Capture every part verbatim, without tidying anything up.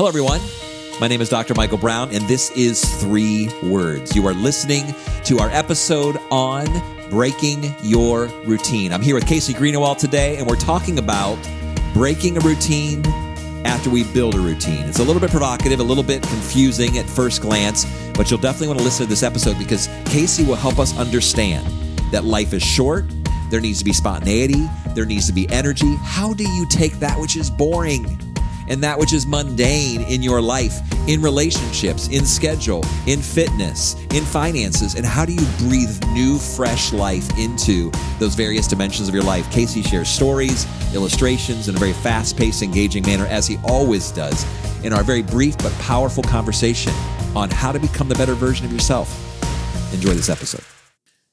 Hello, everyone. My name is Doctor Michael Brown, and this is Three Words. You are listening to our episode on breaking your routine. I'm here with Casey Greenewald today, and we're talking about breaking a routine after we build a routine. It's a little bit provocative, a little bit confusing at first glance, but you'll definitely want to listen to this episode because Casey will help us understand that life is short, there needs to be spontaneity, there needs to be energy. How do you take that which is boring and that which is mundane in your life, in relationships, in schedule, in fitness, in finances, and how do you breathe new, fresh life into those various dimensions of your life? Casey shares stories, illustrations in a very fast-paced, engaging manner, as he always does, in our very brief but powerful conversation on how to become the better version of yourself. Enjoy this episode.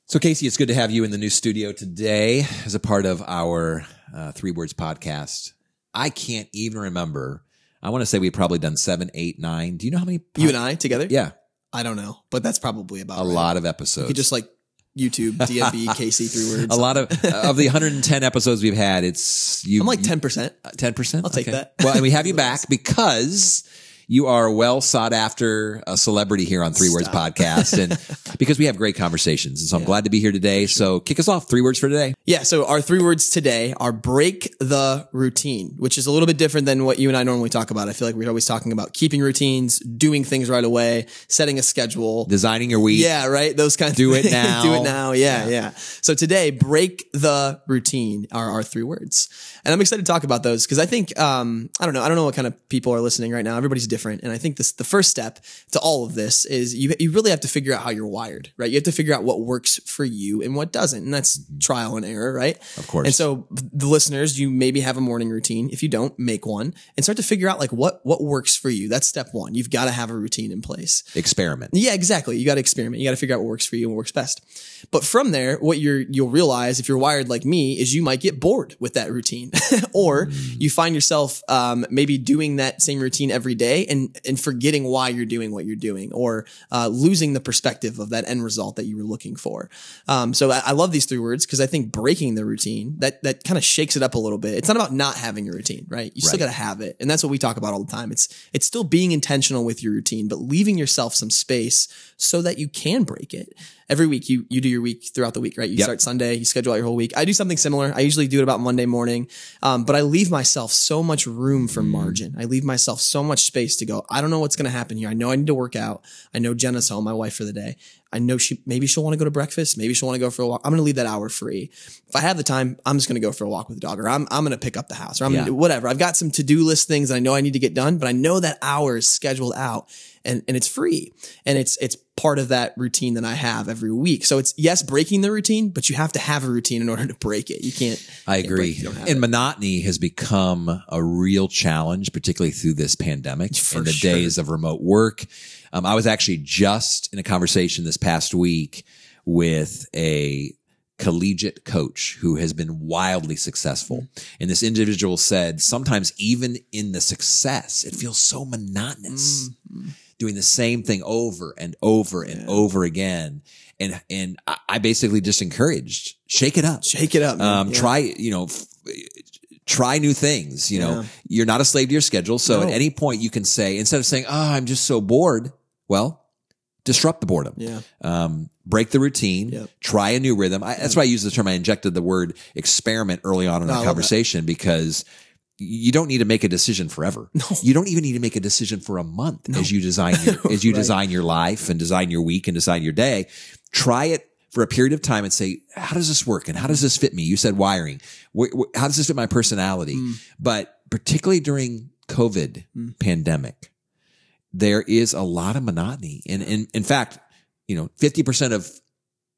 So, Casey, it's good to have you in the new studio today as a part of our uh, Three Words podcast. I can't even remember. I want to say we've probably done seven, eight, nine. Do you know how many? Pod- you and I together? Yeah. I don't know, but that's probably about a right. lot of episodes. You just like YouTube, D M B, Casey, Three Words. A lot of of the one hundred ten episodes we've had, it's you. I'm like ten percent. ten percent? I'll take okay. that. Well, and we have you back because you are well sought after a celebrity here on Three Stop. Words Podcast, and because we have great conversations. And so I'm yeah. glad to be here today. Sure. So kick us off. Three words for today. Yeah. So our three words today are break the routine, which is a little bit different than what you and I normally talk about. I feel like we're always talking about keeping routines, doing things right away, setting a schedule, designing your week. Yeah. Right. Those kinds do of things. Do it now. Do it now. Yeah, yeah. Yeah. So today, break the routine are our three words. And I'm excited to talk about those because I think, um, I don't know. I don't know what kind of people are listening right now. Everybody's different. Different. And I think this, the first step to all of this is you you really have to figure out how you're wired, right? You have to figure out what works for you and what doesn't. And that's mm-hmm. trial and error, right? Of course. And so the listeners, you maybe have a morning routine. If you don't, make one and start to figure out like what, what works for you. That's step one. You've got to have a routine in place. Experiment. Yeah, exactly. You got to experiment. You got to figure out what works for you and what works best. But from there, what you're, you'll realize if you're wired like me is you might get bored with that routine or mm-hmm. you find yourself um, maybe doing that same routine every day and and forgetting why you're doing what you're doing or uh, losing the perspective of that end result that you were looking for. Um, so I, I love these three words because I think breaking the routine, that that kind of shakes it up a little bit. It's not about not having a routine, right? You right. still got to have it. And that's what we talk about all the time. It's it's still being intentional with your routine, but leaving yourself some space so that you can break it. Every week, you you do your week throughout the week, right? You yep. start Sunday, you schedule out your whole week. I do something similar. I usually do it about Monday morning, um, but I leave myself so much room for mm. margin. I leave myself so much space to go, I don't know what's going to happen here. I know I need to work out. I know Jenna's home, my wife for the day. I know she, maybe she'll want to go to breakfast. Maybe she'll want to go for a walk. I'm going to leave that hour free. If I have the time, I'm just going to go for a walk with the dog or I'm, I'm going to pick up the house or I'm yeah. gonna do whatever. I've got some to-do list things that I know I need to get done, but I know that hour is scheduled out and, and it's free. And it's, it's part of that routine that I have every week. So it's yes, breaking the routine, but you have to have a routine in order to break it. You can't. I can't agree. It, and it. Monotony has become a real challenge, particularly through this pandemic for and the sure. days of remote work. Um, I was actually just in a conversation this past week with a collegiate coach who has been wildly successful. Mm-hmm. And this individual said, sometimes even in the success, it feels so monotonous mm-hmm. doing the same thing over and over and yeah. over again. And, and I basically just encouraged, shake it up, shake it up, um, yeah. try, you know, f- Try new things. You know, yeah. you're not a slave to your schedule. So no. at any point you can say, instead of saying, oh, I'm just so bored. Well, disrupt the boredom. Yeah. Um, break the routine, yep. try a new rhythm. I, that's why I use the term. I injected the word experiment early on in no, our conversation because you don't need to make a decision forever. No. You don't even need to make a decision for a month no. as you design, your, as you right. design your life and design your week and design your day. Try it for a period of time and say, how does this work? And how does this fit me? You said wiring. Wh- wh- how does this fit my personality? Mm. But particularly during COVID mm. pandemic, there is a lot of monotony. And, and in fact, you know, fifty percent of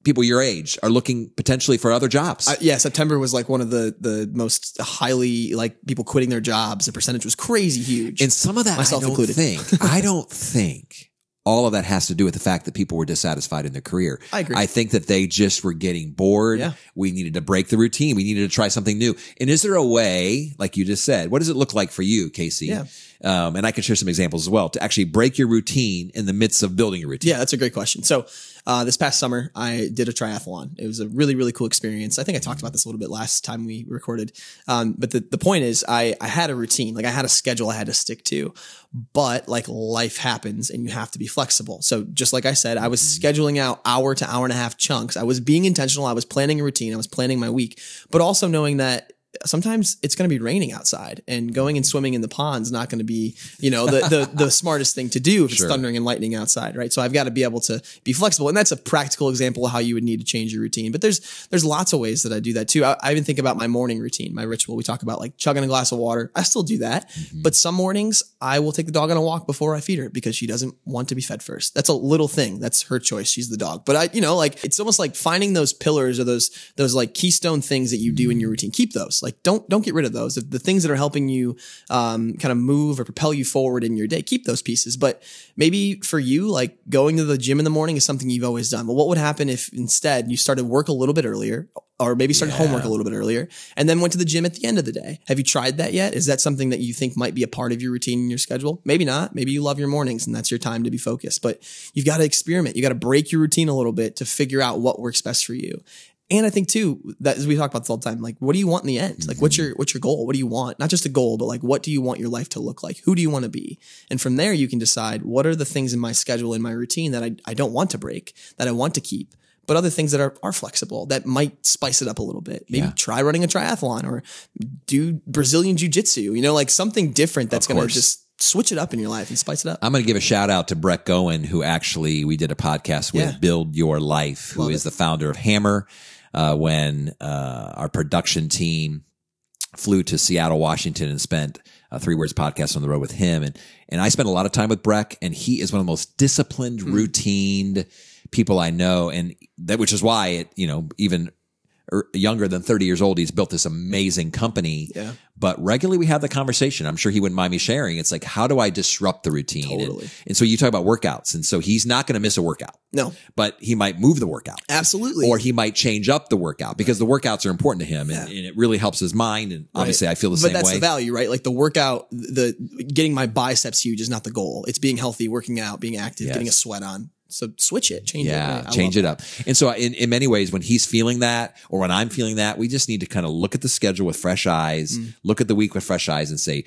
people your age are looking potentially for other jobs. Uh, yeah. September was like one of the, the most highly like people quitting their jobs. The percentage was crazy huge. And some of that, myself I don't included. think, I don't think. All of that has to do with the fact that people were dissatisfied in their career. I agree. I think that they just were getting bored. Yeah. We needed to break the routine. We needed to try something new. And is there a way, like you just said, what does it look like for you, Casey? Yeah. Um, and I can share some examples as well to actually break your routine in the midst of building a routine. Yeah, that's a great question. So Uh, this past summer, I did a triathlon. It was a really, really cool experience. I think I talked about this a little bit last time we recorded. Um, but the, the point is I, I had a routine, like I had a schedule I had to stick to, but like life happens and you have to be flexible. So just like I said, I was scheduling out hour to hour and a half chunks. I was being intentional. I was planning a routine. I was planning my week, but also knowing that sometimes it's going to be raining outside and going and swimming in the pond's not going to be, you know, the, the, the smartest thing to do if sure. it's thundering and lightning outside. Right. So I've got to be able to be flexible. And that's a practical example of how you would need to change your routine. But there's, there's lots of ways that I do that too. I, I even think about my morning routine, my ritual. We talk about like chugging a glass of water. I still do that, mm-hmm. but some mornings I will take the dog on a walk before I feed her because she doesn't want to be fed first. That's a little thing. That's her choice. She's the dog. But I, you know, like it's almost like finding those pillars or those, those like keystone things that you do in your routine. Keep those. Like don't, don't get rid of those. The things that are helping you um, kind of move or propel you forward in your day, keep those pieces. But maybe for you, like going to the gym in the morning is something you've always done. Well, what would happen if instead you started work a little bit earlier or maybe started yeah. homework a little bit earlier and then went to the gym at the end of the day? Have you tried that yet? Is that something that you think might be a part of your routine and your schedule? Maybe not. Maybe you love your mornings and that's your time to be focused, but you've got to experiment. You got to break your routine a little bit to figure out what works best for you. And I think too, that as we talk about this all the time, like, what do you want in the end? Like, what's your, what's your goal? What do you want? Not just a goal, but like, what do you want your life to look like? Who do you want to be? And from there you can decide what are the things in my schedule, in my routine that I, I don't want to break, that I want to keep, but other things that are, are flexible that might spice it up a little bit. Maybe yeah. try running a triathlon or do Brazilian jiu-jitsu, you know, like something different that's going to just switch it up in your life and spice it up. I'm going to give a shout out to Brett Gowen, who actually we did a podcast with yeah. Build Your Life, who Love is it. the founder of Hammer. Uh, when uh, our production team flew to Seattle, Washington, and spent a Three Words podcast on the road with him. And and I spent a lot of time with Breck, and he is one of the most disciplined, mm. routined people I know, and that which is why it, you know, even younger than thirty years old, he's built this amazing company. Yeah. But regularly we have the conversation. I'm sure he wouldn't mind me sharing. It's like, how do I disrupt the routine? Totally. And, and so you talk about workouts. And so he's not going to miss a workout. No. But he might move the workout. Absolutely. Or he might change up the workout because right. the workouts are important to him and, yeah. and it really helps his mind. And right. obviously I feel the but same way. But that's the value, right? Like the workout, the getting my biceps huge is not the goal. It's being healthy, working out, being active, yes. getting a sweat on. So switch it, change yeah, it. Yeah, change it up. That. And so in, in many ways, when he's feeling that or when I'm feeling that, we just need to kind of look at the schedule with fresh eyes, mm. look at the week with fresh eyes and say,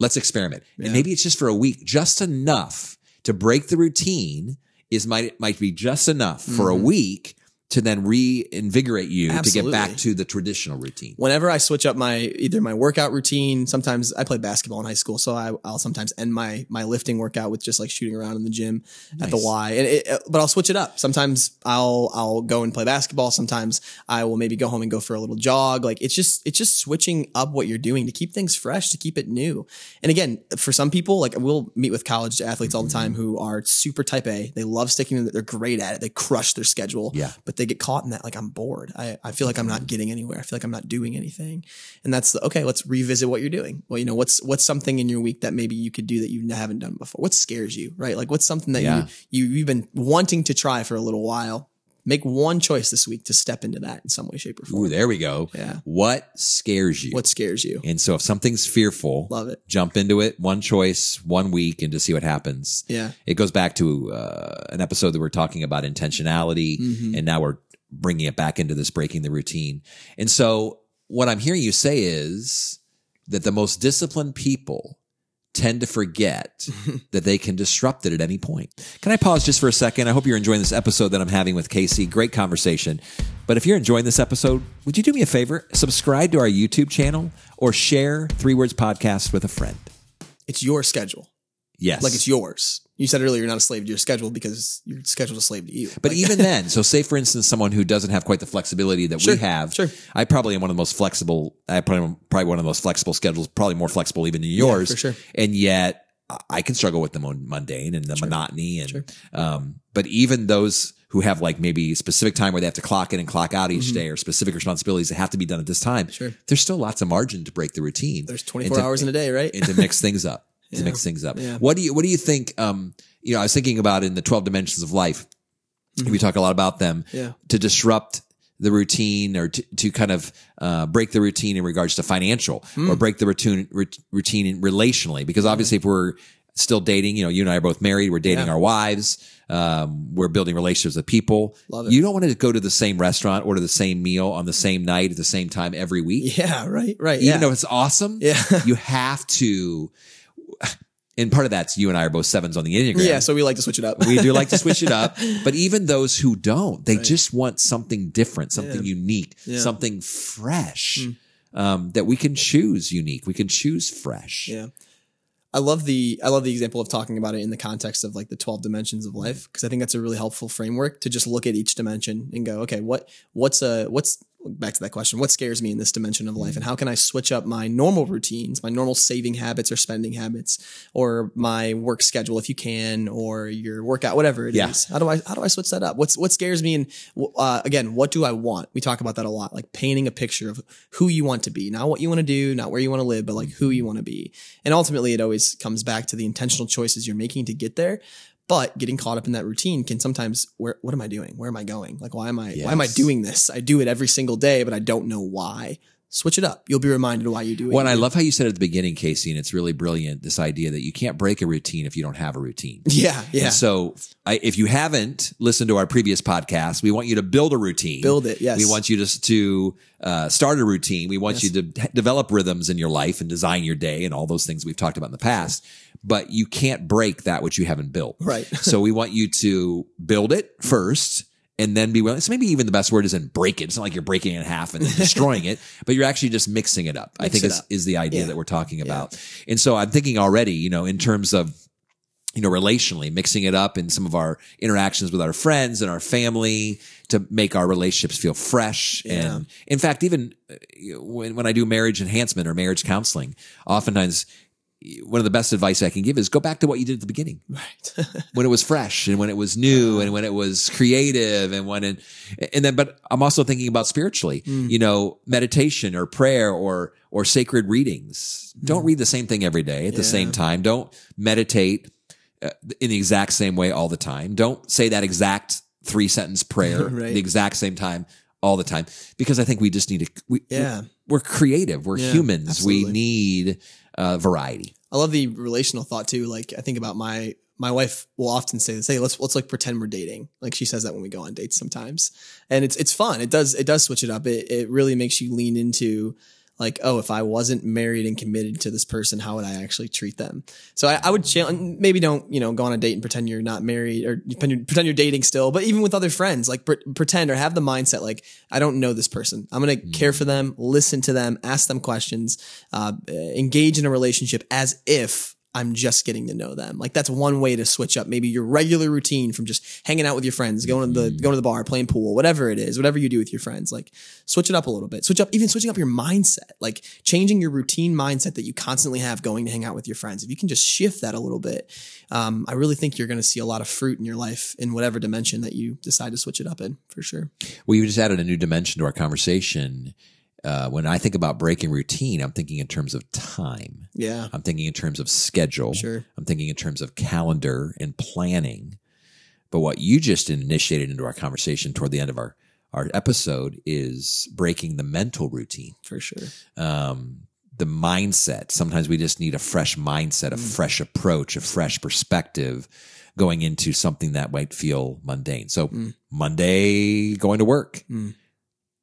let's experiment. Yeah. And maybe it's just for a week, just enough to break the routine is might might be just enough mm-hmm. for a week to then reinvigorate you Absolutely. to get back to the traditional routine. Whenever I switch up my, either my workout routine, sometimes I played basketball in high school. So I, I'll sometimes end my, my lifting workout with just like shooting around in the gym nice. at the Y, and it, but I'll switch it up. Sometimes I'll, I'll go and play basketball. Sometimes I will maybe go home and go for a little jog. Like it's just, it's just switching up what you're doing to keep things fresh, to keep it new. And again, for some people, like we'll meet with college athletes mm-hmm. all the time who are super type A. They love sticking to it. They're great at it. They crush their schedule. Yeah. But they get caught in that. Like I'm bored. I, I feel like I'm not getting anywhere. I feel like I'm not doing anything. And that's the, okay, let's revisit what you're doing. Well, you know, what's, what's something in your week that maybe you could do that you haven't done before? What scares you, right? Like what's something that yeah. you, you, you've been wanting to try for a little while? Make one choice this week to step into that in some way, shape, or form. Ooh, there we go. Yeah. What scares you? What scares you? And so if something's fearful, love it. Jump into it. One choice, one week, and just see what happens. Yeah. It goes back to uh, an episode that we we're talking about intentionality, mm-hmm. and now we're bringing it back into this breaking the routine. And so what I'm hearing you say is that the most disciplined people tend to forget that they can disrupt it at any point. Can I pause just for a second? I hope you're enjoying this episode that I'm having with Casey. Great conversation. But if you're enjoying this episode, would you do me a favor? Subscribe to our YouTube channel or share Three Words Podcast with a friend. It's your schedule. Yes. Like it's yours. You said earlier, you're not a slave to your schedule because your schedule's a slave to you. But like, even then, so say for instance, someone who doesn't have quite the flexibility that sure, we have, sure. I probably am one of the most flexible, I probably, probably one of the most flexible schedules, probably more flexible even than yours. Yeah, for sure. And yet I can struggle with the mundane and the sure. monotony. And, sure. um, but even those who have like maybe specific time where they have to clock in and clock out each mm-hmm. day or specific responsibilities that have to be done at this time, sure. there's still lots of margin to break the routine. There's twenty-four to, hours in a day, right? And to mix things up. to yeah. mix things up. Yeah. What do you, what do you think? Um, you know, I was thinking about in the twelve Dimensions of Life, mm-hmm. we talk a lot about them yeah. to disrupt the routine or to, to kind of, uh, break the routine in regards to financial mm. or break the routine, routine relationally, because obviously mm. if we're still dating. You know, you and I are both married. We're dating yeah. our wives. Um, we're building relationships with people. Love it. You don't want to go to the same restaurant, order the same meal on the same night at the same time every week. Yeah, right, right. Even yeah. though it's awesome, yeah. you have to. And part of that's you and I are both sevens on the Enneagram. Yeah, so we like to switch it up. We do like to switch it up. But even those who don't, they right. just want something different, something yeah. unique, yeah. something fresh mm. um, that we can choose unique. We can choose fresh. Yeah. I love the I love the example of talking about it in the context of like the twelve dimensions of life, because I think that's a really helpful framework to just look at each dimension and go, okay, what what's a what's back to that question, what scares me in this dimension of life, and how can I switch up my normal routines, my normal saving habits or spending habits, or my work schedule if you can, or your workout, whatever it yeah. is. How do I how do I switch that up? What's what scares me, and uh, again, what do I want? We talk about that a lot, like painting a picture of who you want to be, not what you want to do, not where you want to live, but like who you want to be. And ultimately, it always comes back to the intentional choices you're making to get there. But getting caught up in that routine can sometimes, where, what am I doing? Where am I going? Like, why am I, yes. why am I doing this? I do it every single day, but I don't know why. Switch it up. You'll be reminded why you do it. Well, and I love how you said at the beginning, Casey, and it's really brilliant, this idea that you can't break a routine if you don't have a routine. Yeah, yeah. And so I, if you haven't listened to our previous podcast, we want you to build a routine. Build it, yes. We want you just to uh, start a routine. We want yes. you to d- develop rhythms in your life and design your day and all those things we've talked about in the past. But you can't break that which you haven't built. Right. So we want you to build it first. And then be willing. So maybe even the best word isn't break it. It's not like you're breaking it in half and destroying it, but you're actually just mixing it up. Mix I think is, up. is the idea yeah. that we're talking about. Yeah. And so I'm thinking already, you know, in terms of, you know, relationally, mixing it up in some of our interactions with our friends and our family to make our relationships feel fresh. Yeah. And in fact, even when, when I do marriage enhancement or marriage counseling, oftentimes one of the best advice I can give is go back to what you did at the beginning, right? When it was fresh and when it was new and when it was creative and when, it, and then, but I'm also thinking about spiritually, mm. you know, meditation or prayer or, or sacred readings. Mm. Don't read the same thing every day at yeah. the same time. Don't meditate uh, in the exact same way all the time. Don't say that exact three sentence prayer right. at the exact same time all the time, because I think we just need to, we, yeah. we're, we're creative. We're yeah, humans. Absolutely. We need Uh, variety. I love the relational thought too. Like I think about my, my wife will often say this, hey, let's, let's like pretend we're dating. Like she says that when we go on dates sometimes, and it's, it's fun. It does, it does switch it up. It, it really makes you lean into like, oh, if I wasn't married and committed to this person, how would I actually treat them? So I, I would challenge, maybe don't, you know, go on a date and pretend you're not married or pretend you're dating still, but even with other friends, like pre- pretend or have the mindset, like, I don't know this person. I'm going to mm. care for them, listen to them, ask them questions, uh, engage in a relationship as if I'm just getting to know them. Like that's one way to switch up maybe your regular routine from just hanging out with your friends, going to the going to the bar, playing pool, whatever it is, whatever you do with your friends. Like switch it up a little bit. Switch up, even switching up your mindset, like changing your routine mindset that you constantly have going to hang out with your friends. If you can just shift that a little bit, um, I really think you're going to see a lot of fruit in your life in whatever dimension that you decide to switch it up in, for sure. Well, you just added a new dimension to our conversation. Uh, when I think about breaking routine, I'm thinking in terms of time. Yeah. I'm thinking in terms of schedule. Sure. I'm thinking in terms of calendar and planning. But what you just initiated into our conversation toward the end of our, our episode is breaking the mental routine. For sure. Um, the mindset. Sometimes we just need a fresh mindset, a mm. fresh approach, a fresh perspective going into something that might feel mundane. So mm. Monday, going to work. Mm.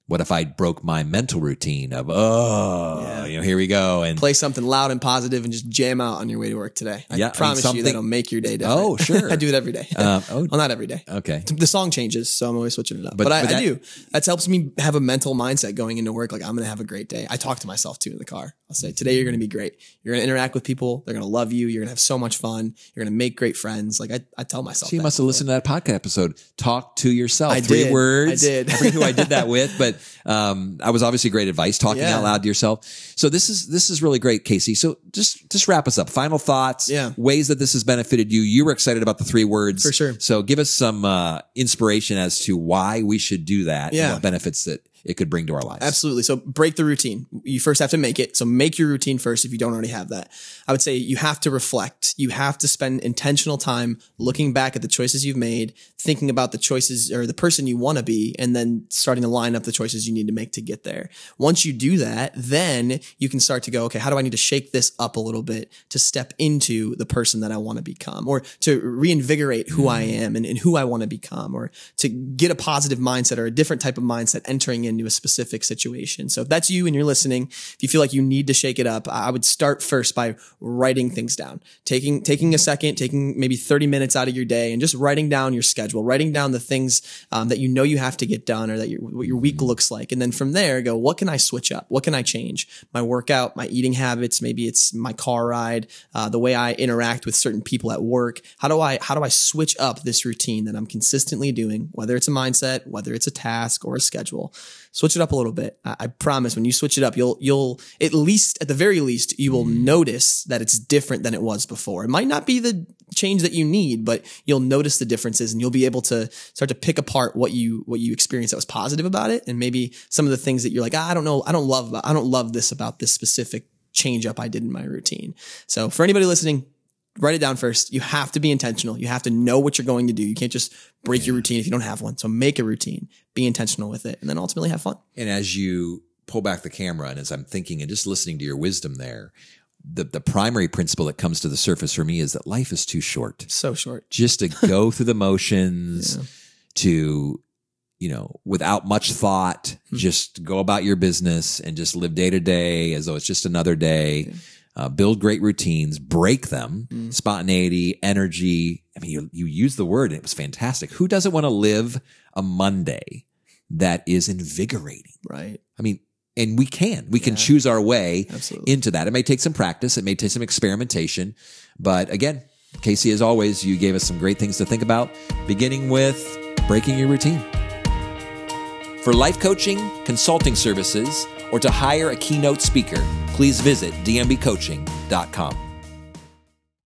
What if I broke my mental routine of, oh, yeah. you know, here we go. And play something loud and positive and just jam out on your way to work today. I yeah, promise you that'll make your day different. Oh, sure. I do it every day. Um, oh, well, not every day. Okay. The song changes, so I'm always switching it up. But, but, I, but that, I do. That helps me have a mental mindset going into work. Like, I'm going to have a great day. I talk to myself, too, in the car. I'll say, today you're going to be great. You're going to interact with people. They're going to love you. You're going to have so much fun. You're going to make great friends. Like, I, I tell myself. So you that must have listened it. to that podcast episode. Talk to yourself. I Three did. words. I did. I forget who I did that with, but Um, I was obviously great advice talking yeah. out loud to yourself. So this is, this is really great, Casey. So just, just wrap us up. Final thoughts, yeah. ways that this has benefited you. You were excited about the three words. For sure. So give us some, uh, inspiration as to why we should do that. Yeah. And what benefits that it could bring to our lives. Absolutely. So break the routine. You first have to make it. So make your routine first if you don't already have that. I would say you have to reflect. You have to spend intentional time looking back at the choices you've made, thinking about the choices or the person you want to be, and then starting to line up the choices you need to make to get there. Once you do that, then you can start to go, okay, how do I need to shake this up a little bit to step into the person that I want to become, or to reinvigorate who I am and, and who I want to become, or to get a positive mindset or a different type of mindset entering into a specific situation. So if that's you and you're listening, if you feel like you need to shake it up, I would start first by writing things down, taking, taking a second, taking maybe thirty minutes out of your day and just writing down your schedule, writing down the things um, that you know you have to get done, or that your, what your week looks like. And then from there, go, what can I switch up? What can I change? My workout, my eating habits, maybe it's my car ride, uh, the way I interact with certain people at work. How do I, how do I switch up this routine that I'm consistently doing, whether it's a mindset, whether it's a task or a schedule? Switch it up a little bit. I, I promise when you switch it up, you'll, you'll at least, at the very least, you will notice that it's different than it was before. It might not be the change that you need, but you'll notice the differences, and you'll be able to start to pick apart what you, what you experienced that was positive about it. And maybe some of the things that you're like, ah, I don't know. I don't love, I don't love this about this specific change up I did in my routine. So for anybody listening, write it down first. You have to be intentional. You have to know what you're going to do. You can't just break yeah. your routine if you don't have one. So make a routine, be intentional with it, and then ultimately have fun. And as you pull back the camera, and as I'm thinking and just listening to your wisdom there, the, the primary principle that comes to the surface for me is that life is too short. So short. Just to go through the motions, yeah. to, you know, without much thought, mm-hmm. just go about your business and just live day to day as though it's just another day. Okay. Uh, build great routines, break them, mm. spontaneity, energy. I mean, you, you used the word and it was fantastic. Who doesn't want to live a Monday that is invigorating? Right. I mean, and we can. We yeah. can choose our way Absolutely. Into that. It may take some practice. It may take some experimentation. But again, Casey, as always, you gave us some great things to think about, beginning with breaking your routine. For life coaching, consulting services, or to hire a keynote speaker, please visit d m b coaching dot com.